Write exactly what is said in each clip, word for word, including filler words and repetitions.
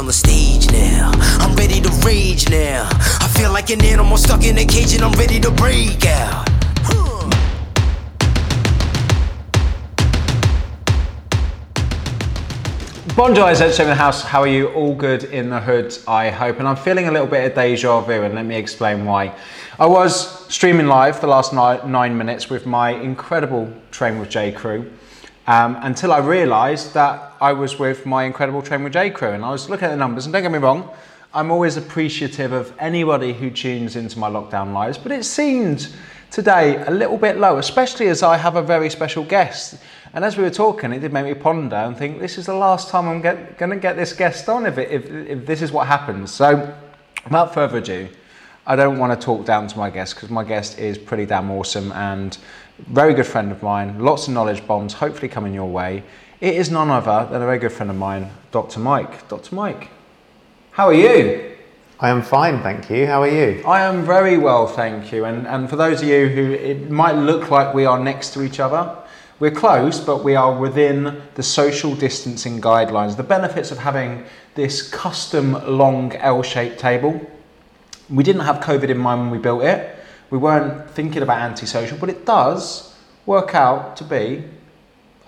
on the stage now. I'm ready to rage now. I feel like an animal stuck in a cage and I'm ready to break out. Bondi is at the house. How are you? All good in the hood, I hope. And I'm feeling a little bit of deja vu, and let me explain why. I was streaming live the last nine minutes with my incredible Train with J crew um, until I realised that I was with my incredible Train with J crew, and I was looking at the numbers. And don't get me wrong, I'm always appreciative of anybody who tunes into my lockdown lives, but it seemed today a little bit low, especially as I have a very special guest. And as we were talking, it did make me ponder and think, this is the last time I'm get, gonna get this guest on if, it, if, if this is what happens. So without further ado, I don't wanna talk down to my guest, because my guest is pretty damn awesome and very good friend of mine, lots of knowledge bombs hopefully coming your way. It is none other than a very good friend of mine, Doctor Mike. Doctor Mike, how are you? I am fine, thank you. How are you? I am very well, thank you. And, and for those of you who, it might look like we are next to each other, we're close, but we are within the social distancing guidelines. The benefits of having this custom long L-shaped table. We didn't have COVID in mind when we built it. We weren't thinking about antisocial, but it does work out to be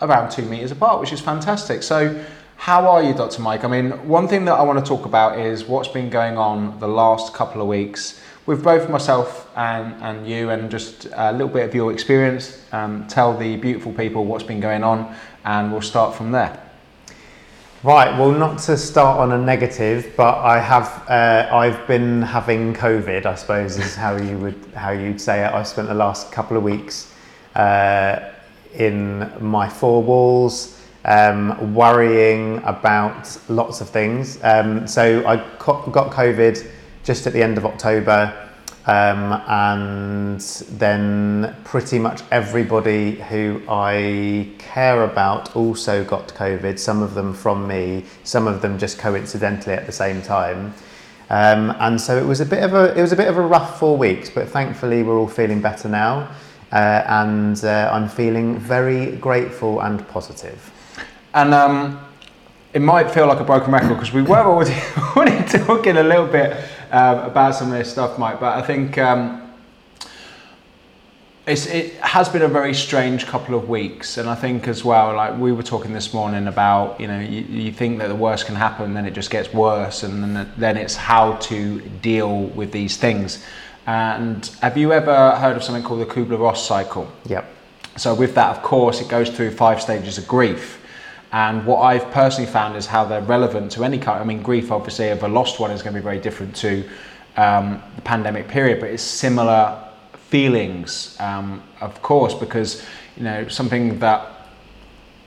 around two meters apart, which is fantastic. So how are you, Doctor Mike? I mean, one thing that I want to talk about is what's been going on the last couple of weeks with both myself and, and you, and just a little bit of your experience. Um, tell the beautiful people what's been going on, and we'll start from there. Right, well, not to start on a negative, but I have, uh, I've been having COVID, I suppose is how, you would, how you'd say it. I've spent the last couple of weeks uh, in my four walls, um, worrying about lots of things. Um, so I co- got COVID just at the end of October, um, and then pretty much everybody who I care about also got COVID, some of them from me, some of them just coincidentally at the same time. Um, and so it was a bit of a, it was a bit of a rough four weeks, but thankfully we're all feeling better now. Uh, and uh, I'm feeling very grateful and positive. And um, it might feel like a broken record because we were already, already talking a little bit Uh, about some of this stuff, Mike, but I think um, it's, it has been a very strange couple of weeks. And I think as well, like we were talking this morning about, you know, you, you think that the worst can happen, then it just gets worse, and then, then it's how to deal with these things. And have you ever heard of something called the Kubler-Ross cycle? Yep. So with that, of course, it goes through five stages of grief. And what I've personally found is how they're relevant to any kind. I mean, grief, obviously, of a lost one is going to be very different to um, the pandemic period, but it's similar feelings, um, of course, because, you know, something that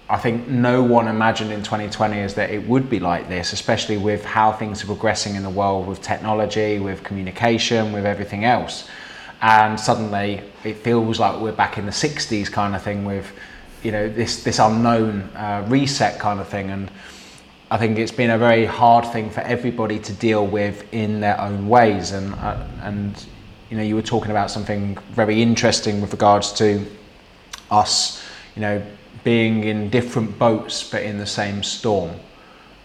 I think no one imagined in twenty twenty is that it would be like this, especially with how things are progressing in the world with technology, with communication, with everything else. And suddenly it feels like we're back in the sixties kind of thing with, you know, this this unknown uh, reset kind of thing. And I think it's been a very hard thing for everybody to deal with in their own ways. And uh, and you know, you were talking about something very interesting with regards to us, you know, being in different boats but in the same storm.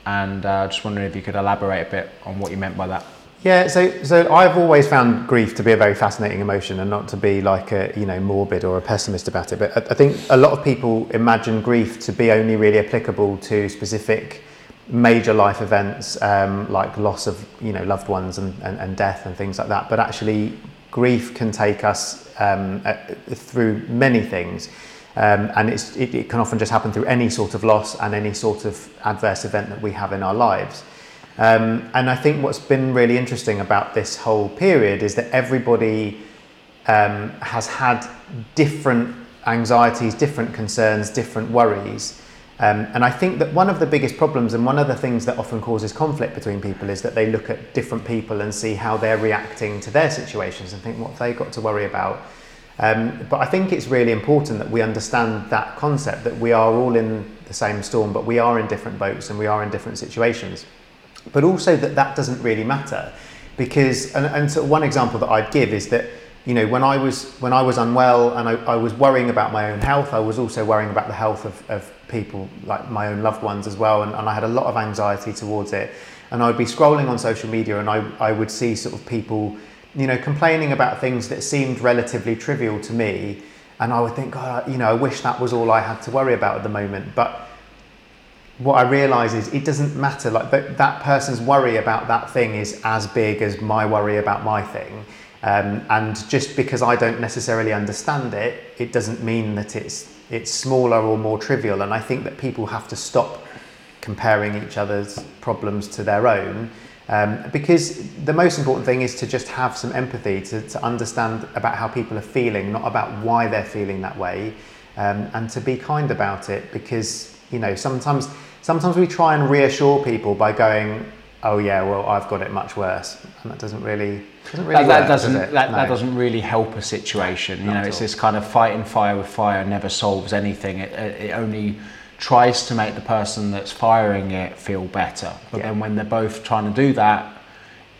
And uh, just wondering if you could elaborate a bit on what you meant by that. Yeah, so so I've always found grief to be a very fascinating emotion, and not to be like a, you know, morbid or a pessimist about it. But I, I think a lot of people imagine grief to be only really applicable to specific major life events, um, like loss of, you know, loved ones and, and, and death and things like that. But actually, grief can take us um, at, through many things, um, and it's, it, it can often just happen through any sort of loss and any sort of adverse event that we have in our lives. Um, and I think what's been really interesting about this whole period is that everybody um, has had different anxieties, different concerns, different worries. Um, and I think that one of the biggest problems, and one of the things that often causes conflict between people, is that they look at different people and see how they're reacting to their situations and think, what have they got to worry about? Um, but I think it's really important that we understand that concept, that we are all in the same storm, but we are in different boats and we are in different situations. But also that that doesn't really matter, because and, and so one example that I'd give is that, you know, when I was when I was unwell and I, I was worrying about my own health, I was also worrying about the health of, of people, like my own loved ones as well, and, and I had a lot of anxiety towards it. and I would be scrolling on social media and I, I would see sort of people, you know, complaining about things that seemed relatively trivial to me. And I would think, God, you know, I wish that was all I had to worry about at the moment. But what I realize is it doesn't matter. Like that, that person's worry about that thing is as big as my worry about my thing. Um, and just because I don't necessarily understand it, it doesn't mean that it's it's smaller or more trivial. And I think that people have to stop comparing each other's problems to their own, um, because the most important thing is to just have some empathy, to, to understand about how people are feeling, not about why they're feeling that way, um, and to be kind about it. Because, you know, sometimes sometimes we try and reassure people by going, oh yeah, well, I've got it much worse, and that doesn't really doesn't really that, that work, doesn't does that, no. that doesn't really help a situation. Not you know, it's all. This kind of fighting fire with fire never solves anything. It it only tries to make the person that's firing it feel better. But yeah. Then when they're both trying to do that,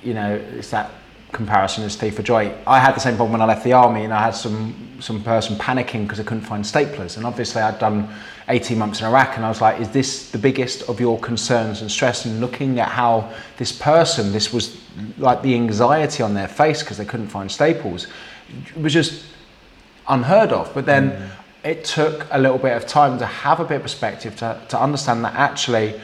you know, it's that comparison is thief for joy. I had the same problem when I left the army, and I had some some person panicking because I couldn't find staplers. And obviously, I'd done eighteen months in Iraq, and I was like, is this the biggest of your concerns and stress? And looking at how this person, this was like the anxiety on their face because they couldn't find staples, it was just unheard of. But then mm. it took a little bit of time to have a bit of perspective, to, to understand that actually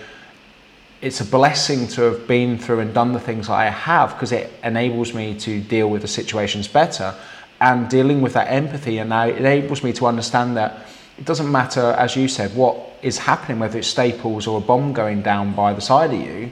it's a blessing to have been through and done the things I have, because it enables me to deal with the situations better. And dealing with that empathy, and now it enables me to understand that it doesn't matter, as you said, what is happening, whether it's staples or a bomb going down by the side of you,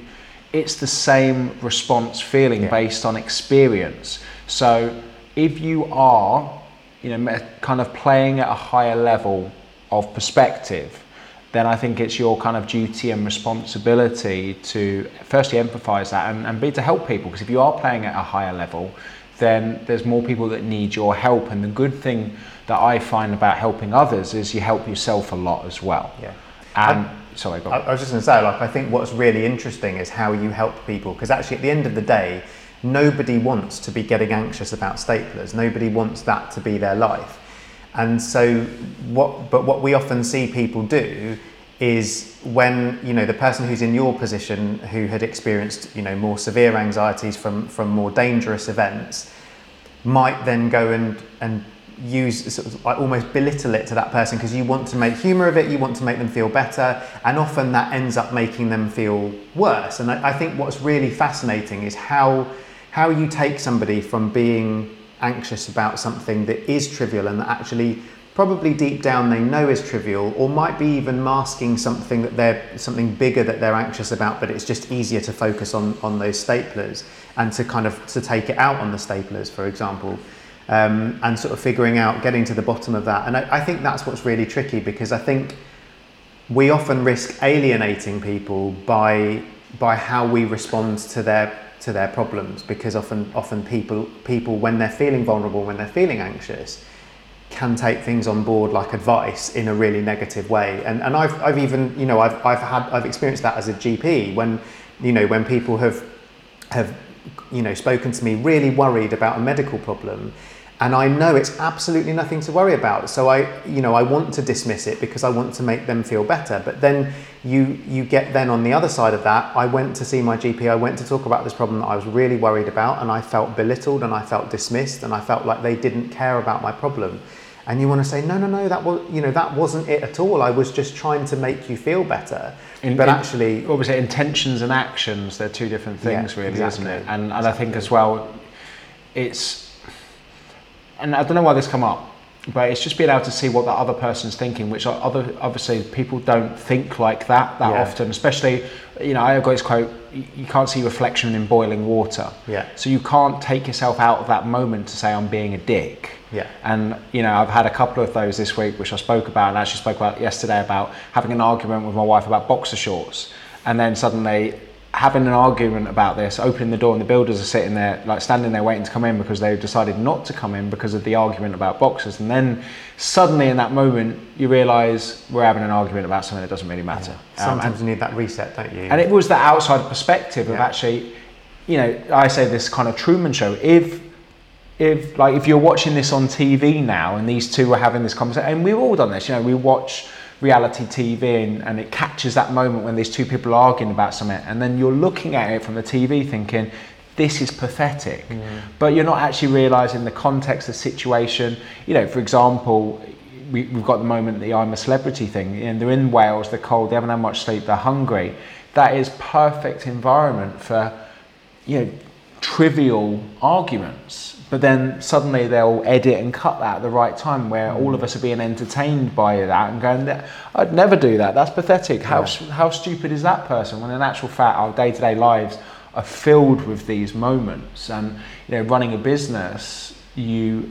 it's the same response feeling yeah. based on experience. So if you are, you know, kind of playing at a higher level of perspective, then I think it's your kind of duty and responsibility to firstly empathize that, and, and be to help people. Because if you are playing at a higher level, then there's more people that need your help. And the good thing that I find about helping others is you help yourself a lot as well. Yeah. And I, sorry, go on. I, I was just going to say, like, I think what's really interesting is how you help people, because actually at the end of the day, nobody wants to be getting anxious about staplers. Nobody wants that to be their life. And so what, but what we often see people do is when, you know, the person who's in your position, who had experienced, you know, more severe anxieties from, from more dangerous events, might then go and, and use, sort of, like, almost belittle it to that person, because you want to make humour of it, you want to make them feel better, and often that ends up making them feel worse. And I, I think what's really fascinating is how how you take somebody from being anxious about something that is trivial, and that actually probably deep down they know is trivial, or might be even masking something that they're something bigger that they're anxious about, but it's just easier to focus on on those staplers and to kind of to take it out on the staplers, for example, um, and sort of figuring out, getting to the bottom of that. And I, I think that's what's really tricky, because I think we often risk alienating people by by how we respond to their to their problems, because often often people people when they're feeling vulnerable, when they're feeling anxious, can take things on board like advice in a really negative way. And and I've I've even, you know, I've I've had I've experienced that as a G P, when, you know, when people have have you know spoken to me really worried about a medical problem, and I know it's absolutely nothing to worry about. So I you know I want to dismiss it because I want to make them feel better. But then You you get then on the other side of that, I went to see my G P, I went to talk about this problem that I was really worried about, and I felt belittled, and I felt dismissed, and I felt like they didn't care about my problem. And you want to say, no, no, no, that was, you know, that wasn't it at all. I was just trying to make you feel better. In, but in, actually, what was it? Intentions and actions, they're two different things, yeah, really, exactly, isn't it? And, and exactly. I think as well, it's, and I don't know why this come up, but it's just being able to see what the other person's thinking, which other obviously people don't think like that that yeah. often, especially, you know, I got this quote, you can't see reflection in boiling water. Yeah. So you can't take yourself out of that moment to say, I'm being a dick. Yeah. And, you know, I've had a couple of those this week, which I spoke about, and I actually spoke about yesterday, about having an argument with my wife about boxer shorts. And then suddenly having an argument about this, opening the door, and the builders are sitting there, like standing there waiting to come in, because they decided not to come in because of the argument about boxes. And then suddenly in that moment, you realise we're having an argument about something that doesn't really matter. Yeah. Sometimes um, you need that reset, don't you? And it was that outside perspective yeah. of actually, you know, I say this kind of Truman Show. If, if like, if you're watching this on T V now, and these two were having this conversation, and we've all done this, you know, we watch reality T V, and, and it captures that moment when these two people are arguing about something, and then you're looking at it from the T V thinking, this is pathetic. Mm. But you're not actually realising the context, the situation. You know, for example, we, we've got the moment, the I'm a Celebrity thing, and they're in Wales, they're cold, they haven't had much sleep, they're hungry. That is perfect environment for, you know, trivial arguments. But then suddenly they'll edit and cut that at the right time, where all of us are being entertained by that and going, I'd never do that, that's pathetic. How yeah. how stupid is that person? When in actual fact, our day-to-day lives are filled with these moments. And, you know, running a business, you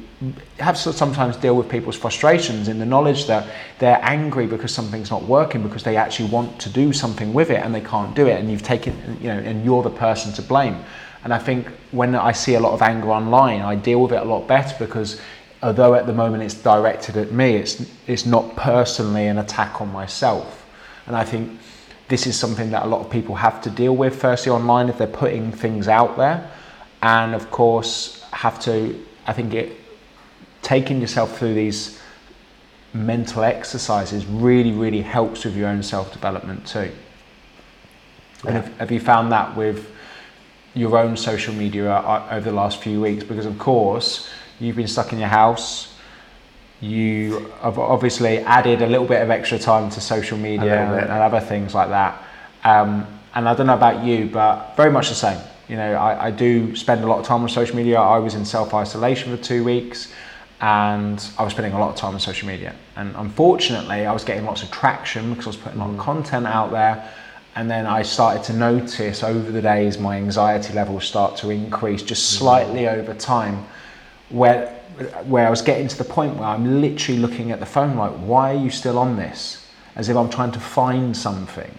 have to sometimes deal with people's frustrations in the knowledge that they're angry because something's not working, because they actually want to do something with it and they can't do it, and you've taken, you know, and you're the person to blame. And I think when I see a lot of anger online, I deal with it a lot better, because although at the moment it's directed at me, it's it's not personally an attack on myself. And I think this is something that a lot of people have to deal with, firstly online, if they're putting things out there. And of course, have to, I think it, taking yourself through these mental exercises really, really helps with your own self-development too. Yeah. And have, have you found that with your own social media over the last few weeks? Because of course, you've been stuck in your house, you have obviously added a little bit of extra time to social media and, and other things like that. Um, and I don't know about you, but very much the same. You know, I, I do spend a lot of time on social media. I was in self-isolation for two weeks and I was spending a lot of time on social media. And unfortunately, I was getting lots of traction because I was putting a lot of content out there. And then I started to notice over the days, my anxiety levels start to increase just slightly over time, where where I was getting to the point where I'm literally looking at the phone like, why are you still on this? As if I'm trying to find something.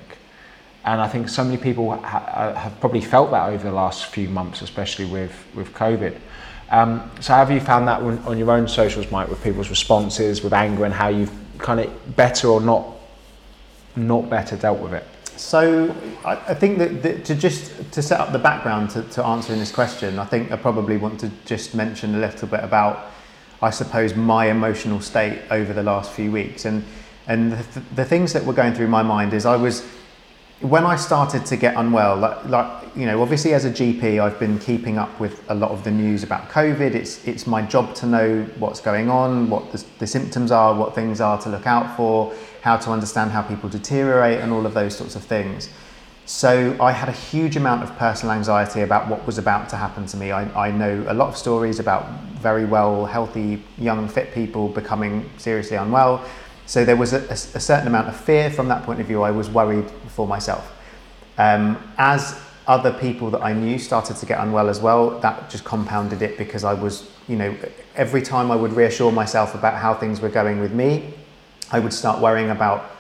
And I think so many people ha- have probably felt that over the last few months, especially with, with COVID. Um, so have you found that on, on your own socials, Mike, with people's responses, with anger, and how you've kind of better or not, not better dealt with it? So I think that, that to just to set up the background to, to answering this question, I think I probably want to just mention a little bit about, I suppose, my emotional state over the last few weeks. And and the, the things that were going through my mind is I was, when I started to get unwell, like, like you know, obviously as a G P, I've been keeping up with a lot of the news about COVID. It's it's my job to know what's going on, what the, the symptoms are, what things are to look out for, how to understand how people deteriorate and all of those sorts of things. So I had a huge amount of personal anxiety about what was about to happen to me. I, I know a lot of stories about very well, healthy, young, fit people becoming seriously unwell. So there was a, a, a certain amount of fear from that point of view. I was worried for myself. Um, as other people that I knew started to get unwell as well, that just compounded it, because I was, you know, every time I would reassure myself about how things were going with me, I would start worrying about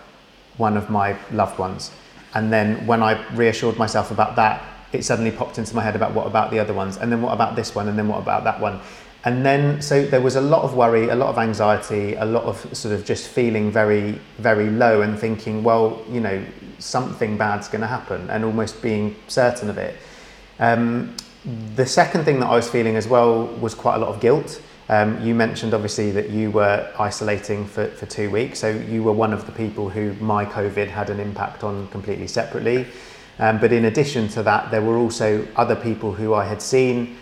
one of my loved ones. And then when I reassured myself about that, it suddenly popped into my head about what about the other ones? And then what about this one? And then what about that one? And then, so there was a lot of worry, a lot of anxiety, a lot of sort of just feeling very, very low and thinking, well, you know, something bad's going to happen, and almost being certain of it. Um, the second thing that I was feeling as well was quite a lot of guilt. Um, you mentioned obviously that you were isolating for, for two weeks, so you were one of the people who my COVID had an impact on completely separately. Um, but in addition to that, there were also other people who I had seen,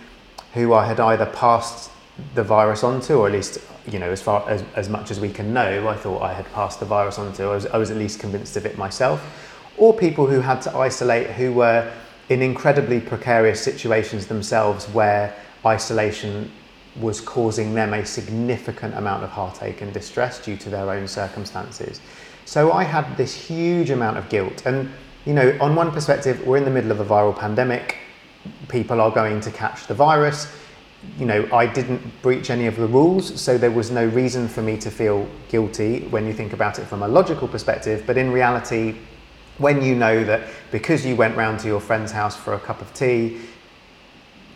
who I had either passed the virus onto, or at least, you know, as far as, as much as we can know, I thought I had passed the virus onto. I was, I was at least convinced of it myself. Or people who had to isolate, who were in incredibly precarious situations themselves, where isolation was causing them a significant amount of heartache and distress due to their own circumstances. So I had this huge amount of guilt. And, you know, on one perspective, we're in the middle of a viral pandemic. People are going to catch the virus. You know, I didn't breach any of the rules, so there was no reason for me to feel guilty when you think about it from a logical perspective. But in reality, when you know that because you went round to your friend's house for a cup of tea,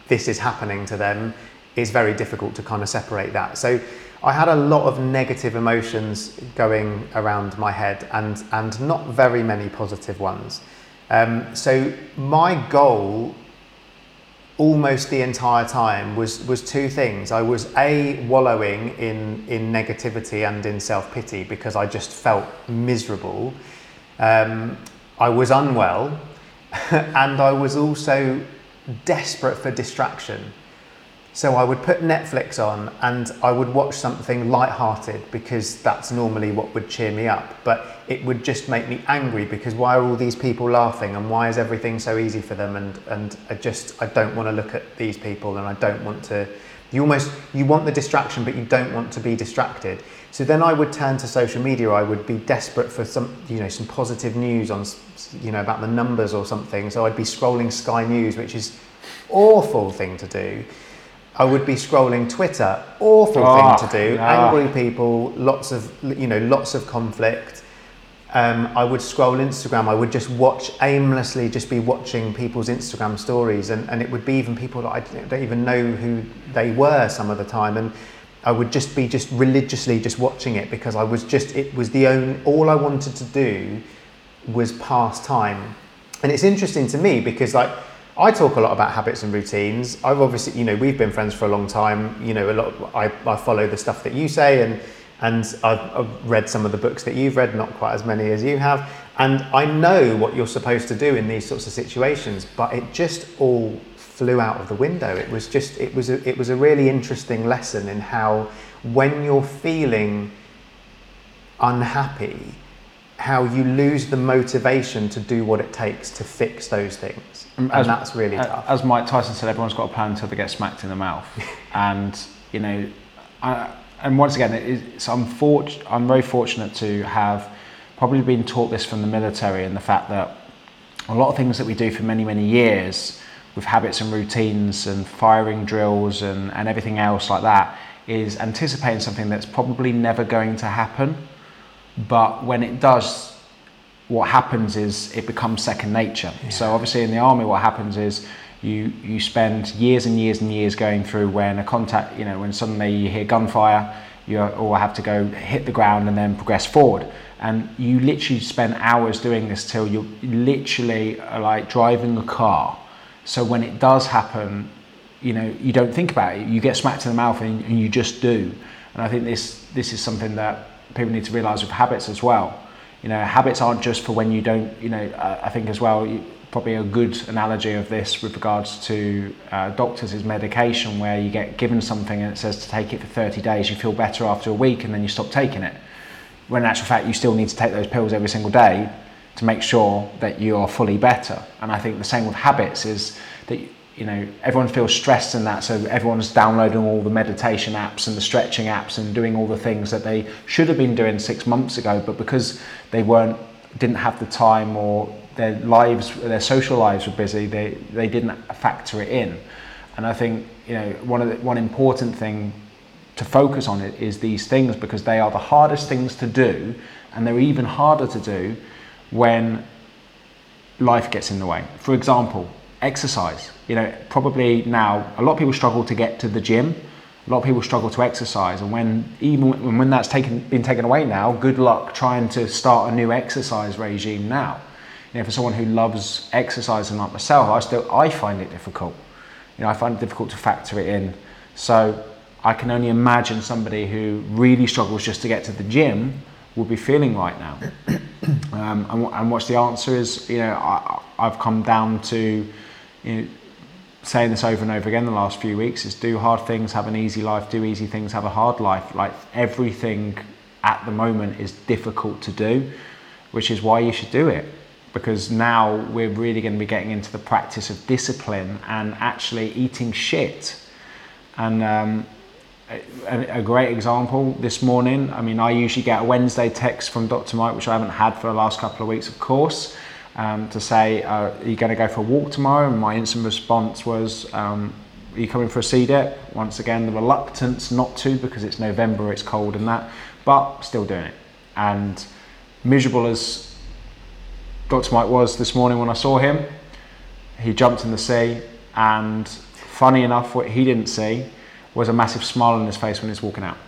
this is happening to them, it's very difficult to kind of separate that. So I had a lot of negative emotions going around my head, and, and not very many positive ones. Um, so my goal almost the entire time was was two things. I was a wallowing in in negativity and in self-pity because I just felt miserable. Um, I was unwell, and I was also desperate for distraction. So I would put Netflix on and I would watch something lighthearted because that's normally what would cheer me up, but it would just make me angry because why are all these people laughing and why is everything so easy for them, and, and I just, I don't want to look at these people and I don't want to, you almost, you want the distraction but you don't want to be distracted. So then I would turn to social media. I would be desperate for some, you know, some positive news on, you know, about the numbers or something. So I'd be scrolling Sky News, which is awful thing to do. I would be scrolling Twitter, awful oh, thing to do, yeah. Angry people, lots of, you know, lots of conflict. Um, I would scroll Instagram, I would just watch, aimlessly just be watching people's Instagram stories, and, and it would be even people that I don't even know who they were some of the time, and I would just be just religiously just watching it because I was just, it was the only, all I wanted to do was pass time. And it's interesting to me because like, I talk a lot about habits and routines. I've obviously, you know, we've been friends for a long time. You know, a lot. Of, I, I follow the stuff that you say, and and I've, I've read some of the books that you've read, not quite as many as you have. And I know what you're supposed to do in these sorts of situations, but it just all flew out of the window. It was just, it was, a, it was a really interesting lesson in how, when you're feeling unhappy, how you lose the motivation to do what it takes to fix those things. And as, that's really as, tough. As Mike Tyson said, everyone's got a plan until they get smacked in the mouth. And, you know, I, and once again, it is, it's unfortunate, I'm very fortunate to have probably been taught this from the military, and the fact that a lot of things that we do for many, many years with habits and routines and firing drills and, and everything else like that is anticipating something that's probably never going to happen. But when it does, what happens is it becomes second nature. Yeah. So obviously in the army, what happens is you you spend years and years and years going through when a contact, you know, when suddenly you hear gunfire, you all have to go hit the ground and then progress forward. And you literally spend hours doing this till you're literally like driving a car. So when it does happen, you know, you don't think about it. You get smacked in the mouth and, and you just do. And I think this this is something that people need to realize with habits as well. You know, habits aren't just for when you don't, you know, uh, I think as well, you, probably a good analogy of this with regards to uh, doctors is medication, where you get given something and it says to take it for thirty days, you feel better after a week and then you stop taking it. When in actual fact, you still need to take those pills every single day to make sure that you are fully better. And I think the same with habits is that, you know, everyone feels stressed in that, so everyone's downloading all the meditation apps and the stretching apps and doing all the things that they should have been doing six months ago, but because they weren't, didn't have the time, or their lives, their social lives were busy, they, they didn't factor it in. And I think, you know, one of the, one important thing to focus on it is these things, because they are the hardest things to do, and they're even harder to do when life gets in the way. For example, exercise. You know, probably now a lot of people struggle to get to the gym. A lot of people struggle to exercise, and when even when that's taken been taken away now, good luck trying to start a new exercise regime now. You know, for someone who loves exercising like myself, I still I find it difficult. You know, I find it difficult to factor it in. So I can only imagine somebody who really struggles just to get to the gym would be feeling right now. Um, and, and what's the answer is, you know, I, I've come down to, you know, saying this over and over again the last few weeks, is do hard things, have an easy life, do easy things, have a hard life. Like everything at the moment is difficult to do, which is why you should do it. Because now we're really going to be getting into the practice of discipline and actually eating shit. And um, a, a great example this morning, I mean, I usually get a Wednesday text from Doctor Mike, which I haven't had for the last couple of weeks, of course. Um, to say, uh, are you going to go for a walk tomorrow? And my instant response was, um, are you coming for a C D E P? Once again, the reluctance not to, because it's November, it's cold and that, but still doing it. And miserable as Doctor Mike was this morning when I saw him, he jumped in the sea, and funny enough, what he didn't see was a massive smile on his face when he's walking out.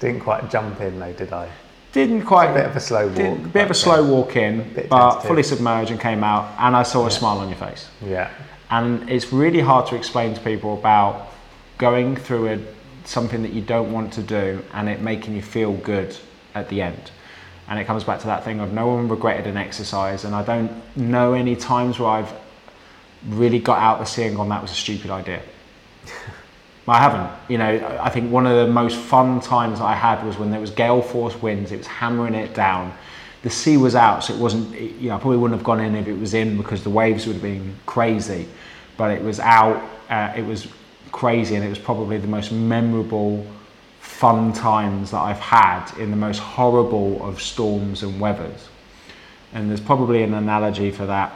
Didn't quite jump in though, did I? Didn't quite. A bit of a slow walk. Did, bit of a slow walk in, but tentative. Fully submerged, and came out, and I saw a yeah. smile on your face. Yeah. And it's really hard to explain to people about going through a, something that you don't want to do and it making you feel good at the end. And it comes back to that thing of no one regretted an exercise, and I don't know any times where I've really got out the sea and gone, that was a stupid idea. I haven't. You know, I think one of the most fun times I had was when there was gale force winds, it was hammering it down. The sea was out, so it wasn't, you know, I probably wouldn't have gone in if it was in because the waves would have been crazy, but it was out, uh, it was crazy, and it was probably the most memorable fun times that I've had in the most horrible of storms and weathers. And there's probably an analogy for that,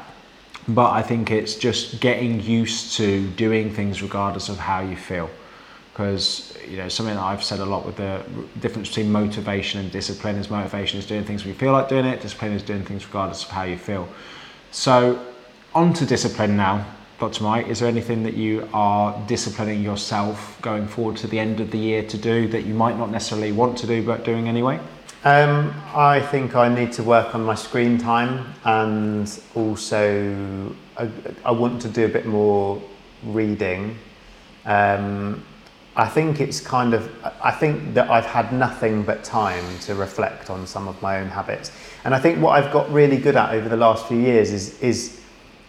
but I think it's just getting used to doing things regardless of how you feel. Because, you know, something that I've said a lot with the difference between motivation and discipline is motivation is doing things when you feel like doing it, discipline is doing things regardless of how you feel. So on to discipline now, Doctor Mike. Is there anything that you are disciplining yourself going forward to the end of the year to do that you might not necessarily want to do but doing anyway? Um, I think I need to work on my screen time, and also I, I want to do a bit more reading. Um, I think it's kind of, I think that I've had nothing but time to reflect on some of my own habits. And I think what I've got really good at over the last few years is, is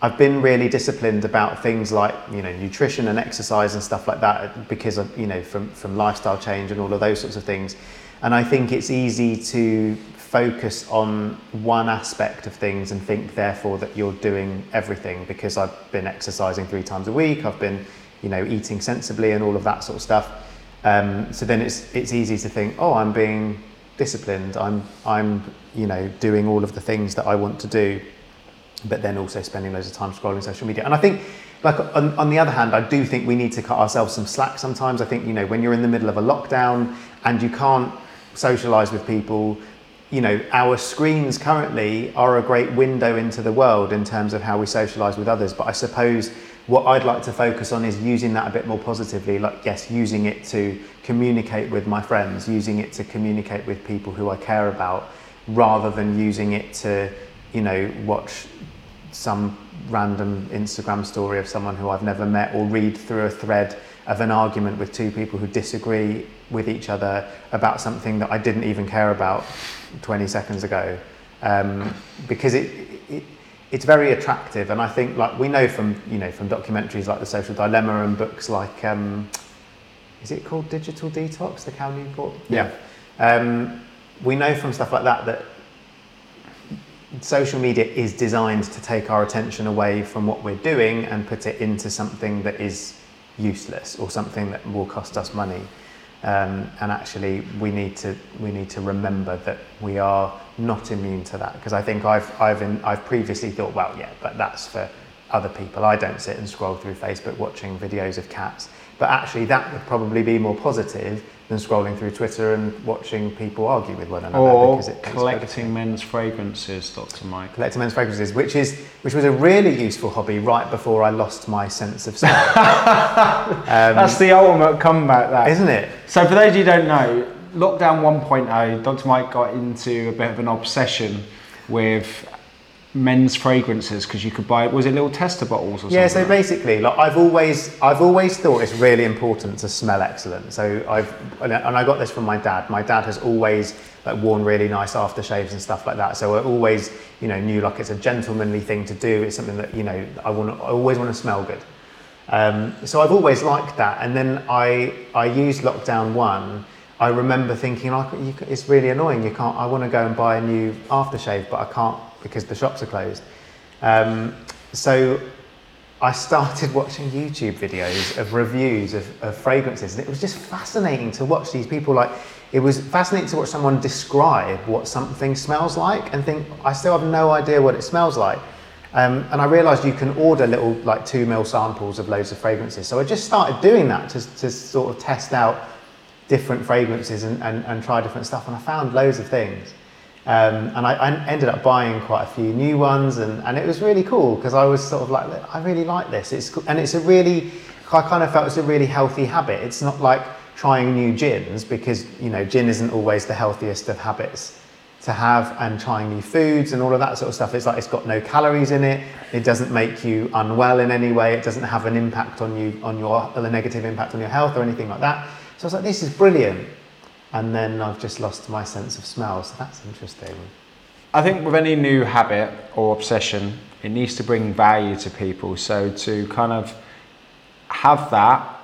I've been really disciplined about things like, you know, nutrition and exercise and stuff like that, because of, you know, from, from lifestyle change and all of those sorts of things. And I think it's easy to focus on one aspect of things and think therefore that you're doing everything, because I've been exercising three times a week, I've been, you know, eating sensibly and all of that sort of stuff. Um, so then it's it's easy to think, oh, I'm being disciplined, I'm, I'm, you know, doing all of the things that I want to do, but then also spending loads of time scrolling social media. And I think, like, on, on the other hand, I do think we need to cut ourselves some slack sometimes. I think, you know, when you're in the middle of a lockdown and you can't socialize with people, you know, our screens currently are a great window into the world in terms of how we socialize with others. But I suppose what I'd like to focus on is using that a bit more positively, like, yes, using it to communicate with my friends, using it to communicate with people who I care about, rather than using it to, you know, watch some random Instagram story of someone who I've never met, or read through a thread of an argument with two people who disagree with each other about something that I didn't even care about twenty seconds ago, um, because it, it it's very attractive. And I think, like, we know from, you know, from documentaries like The Social Dilemma and books like um, is it called Digital Detox, the Cal Newport? Yeah. Um, we know from stuff like that that social media is designed to take our attention away from what we're doing and put it into something that is useless or something that will cost us money, um, and actually we need to we need to remember that we are not immune to that, because I think I've I've in, I've previously thought, well, yeah, but that's for other people, I don't sit and scroll through Facebook watching videos of cats, but actually that would probably be more positive than scrolling through Twitter and watching people argue with one another. Or because it collecting men's fragrances, Doctor Mike. Collecting men's fragrances, which is which was a really useful hobby right before I lost my sense of smell. um, That's the ultimate comeback, that. Isn't it? So for those who don't know, Lockdown one point oh, Doctor Mike got into a bit of an obsession with men's fragrances, because you could buy, was it little tester bottles or something? Yeah, so basically, like, I've always I've always thought it's really important to smell excellent. So I've and I got this from my dad. My dad has always, like, worn really nice aftershaves and stuff like that. So I always, you know, knew, like, it's a gentlemanly thing to do. It's something that, you know, I want I always want to smell good. Um, so I've always liked that. And then I I used Lockdown one. I remember thinking, like, it's really annoying. You can't. I want to go and buy a new aftershave, but I can't, because the shops are closed. Um, so I started watching YouTube videos of reviews of, of fragrances, and it was just fascinating to watch these people. Like, it was fascinating to watch someone describe what something smells like and think, I still have no idea what it smells like. Um, and I realized you can order little, like, two mil samples of loads of fragrances. So I just started doing that to, to sort of test out different fragrances and, and, and try different stuff. And I found loads of things. Um, and I, I ended up buying quite a few new ones, and, and it was really cool, because I was sort of like, I really like this. It's and it's a really, I kind of felt it's a really healthy habit. It's not like trying new gins, because, you know, gin isn't always the healthiest of habits. to have and trying new foods and all of that sort of stuff. It's like it's got no calories in it. It doesn't make you unwell in any way. It doesn't have an impact on you, on your, a negative impact on your health or anything like that. So I was like, this is brilliant. And then I've just lost my sense of smell. So that's interesting. I think with any new habit or obsession, it needs to bring value to people. So to kind of have that,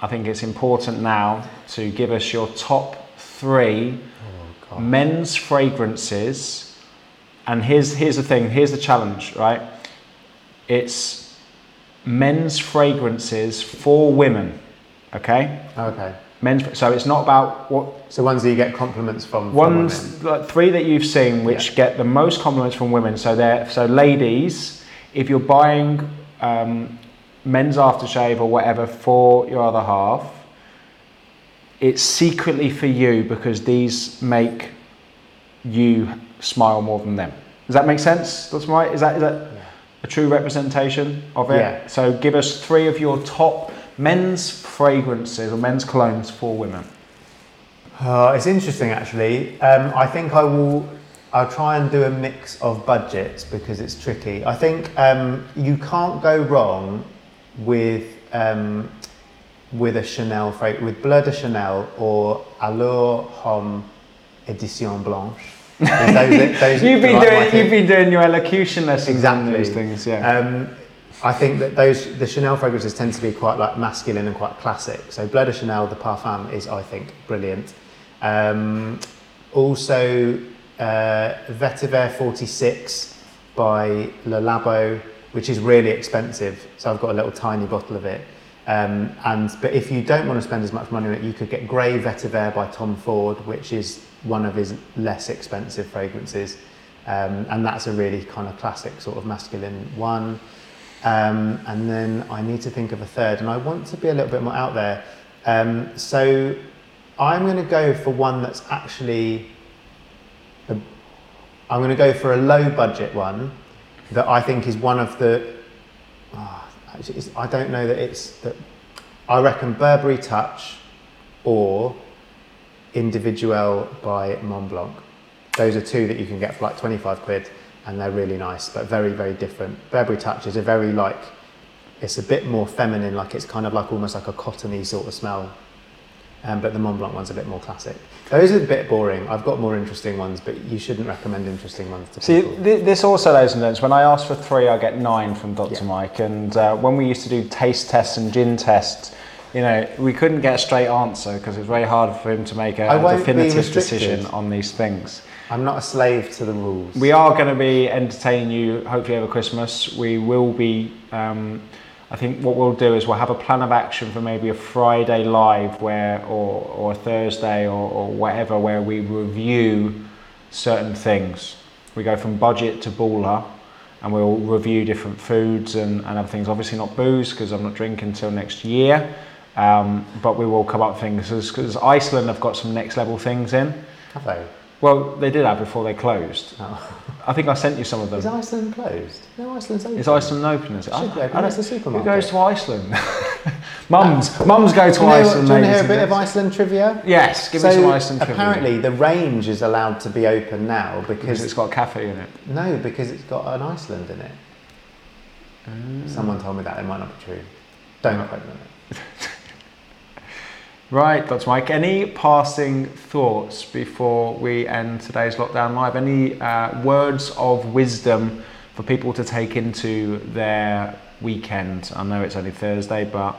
I think it's important now to give us your top three oh, men's fragrances. And here's here's the thing, here's the challenge, right? It's men's fragrances for women, okay? Okay. Men's, so it's not about what... So ones that you get compliments from, ones, from women. Like three that you've seen which yeah. get the most compliments from women. So they're, so ladies, if you're buying um, men's aftershave or whatever for your other half, it's secretly for you because these make you smile more than them. Does that make sense? That's right. Is that, is that yeah. a true representation of it? Yeah. So give us three of your top... men's fragrances or men's colognes for women. Uh, it's interesting actually. Um, I think I will, I'll try and do a mix of budgets because it's tricky. I think um, you can't go wrong with um, with a Chanel fragrance, with Bleu de Chanel or Allure Homme Edition Blanche. Those, those you've, been doing, you've been doing your elocution lessons. Exactly. Those things, yeah. Um, I think that those the Chanel fragrances tend to be quite like masculine and quite classic. So Bleu de Chanel, the parfum, is, I think, brilliant. Um, also, uh, Vetiver forty-six by Le Labo, which is really expensive. So I've got a little tiny bottle of it. Um, and But if you don't want to spend as much money on it, you could get Grey Vetiver by Tom Ford, which is one of his less expensive fragrances. Um, and that's a really kind of classic sort of masculine one. Um, and then I need to think of a third, and I want to be a little bit more out there. Um, so I'm going to go for one that's actually, a, I'm going to go for a low budget one that I think is one of the, oh, actually I don't know that it's, that I reckon Burberry Touch or Individuel by Montblanc. Those are two that you can get for like twenty-five quid. And they're really nice, but very, very different. Burberry Touch is a very like, it's a bit more feminine, like it's kind of like almost like a cottony sort of smell. Um, but the Montblanc one's a bit more classic. Those are a bit boring. I've got more interesting ones, but you shouldn't recommend interesting ones to people. See, th- this also, ladies and gents, when I ask for three, I get nine from Doctor Yeah. Mike. And uh, when we used to do taste tests and gin tests, you know, we couldn't get a straight answer because it was very hard for him to make a, a definitive decision on these things. I'm not a slave to the rules. We are going to be entertaining you, hopefully over Christmas. We will be, um, I think what we'll do is we'll have a plan of action for maybe a Friday live where, or, or a Thursday or, or whatever, where we review certain things. We go from budget to baller and we'll review different foods and, and other things. Obviously not booze because I'm not drinking until next year. Um, but we will come up with things because Iceland have got some next level things in. Have they? Well, they did that before they closed. Oh. I think I sent you some of them. Is Iceland closed? No, Iceland's open. Is Iceland open? Is it? Should be open. It's the supermarket. Who goes to Iceland? Mums. Mums go to Iceland. Do you want to hear a bit of Iceland trivia? Yes, give me some Iceland trivia. Apparently, the range is allowed to be open now because, because it's got a cafe in it. No, because it's got an Iceland in it. Mm. Someone told me that. It might not be true. Don't quote me on it. Right, Doctor Mike, any passing thoughts before we end today's Lockdown Live? Any uh, words of wisdom for people to take into their weekend? I know it's only Thursday, but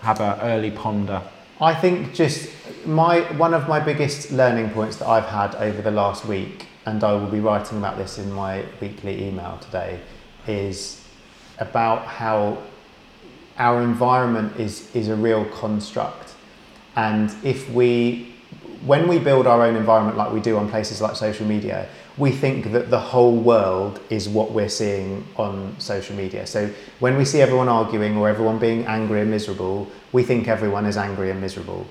have an early ponder. I think just my one of my biggest learning points that I've had over the last week, and I will be writing about this in my weekly email today, is about how our environment is, is a real construct. And if we, when we build our own environment like we do on places like social media, we think that the whole world is what we're seeing on social media. So when we see everyone arguing or everyone being angry and miserable, we think everyone is angry and miserable.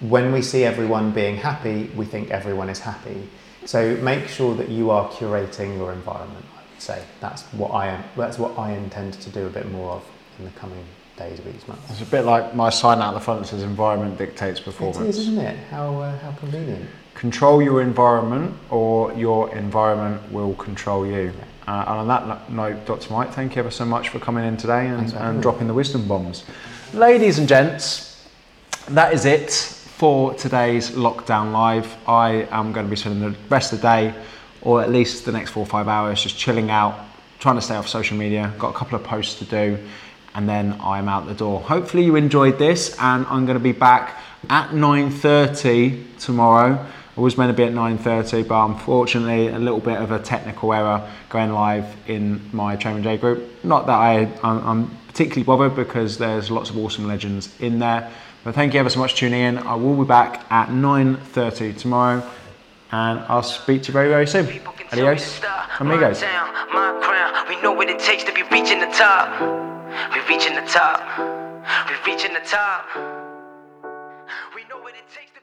When we see everyone being happy, we think everyone is happy. So make sure that you are curating your environment, I would say. That's what I am, that's what I intend to do a bit more of in the coming days, weeks, months. It's a bit like my sign out the front that says environment dictates performance. It is, isn't it? How, uh, how convenient. control your environment or your environment will control you. Uh, and on that note, Doctor Mike, thank you ever so much for coming in today and, and dropping the wisdom bombs. Ladies and gents, that is it for today's Lockdown Live. I am going to be spending the rest of the day, or at least the next four or five hours, just chilling out, trying to stay off social media. Got a couple of posts to do, and then I'm out the door. Hopefully you enjoyed this, and I'm going to be back at nine thirty tomorrow. I was meant to be at nine thirty, but unfortunately a little bit of a technical error going live in my Chairman J group. Not that I, I'm, I'm particularly bothered because there's lots of awesome legends in there. But thank you ever so much for tuning in. I will be back at nine thirty tomorrow, and I'll speak to you very, very soon. Adios, amigos. My crown, we know what it takes to be reaching the top. We're reaching the top. We're reaching the top. We know what it takes.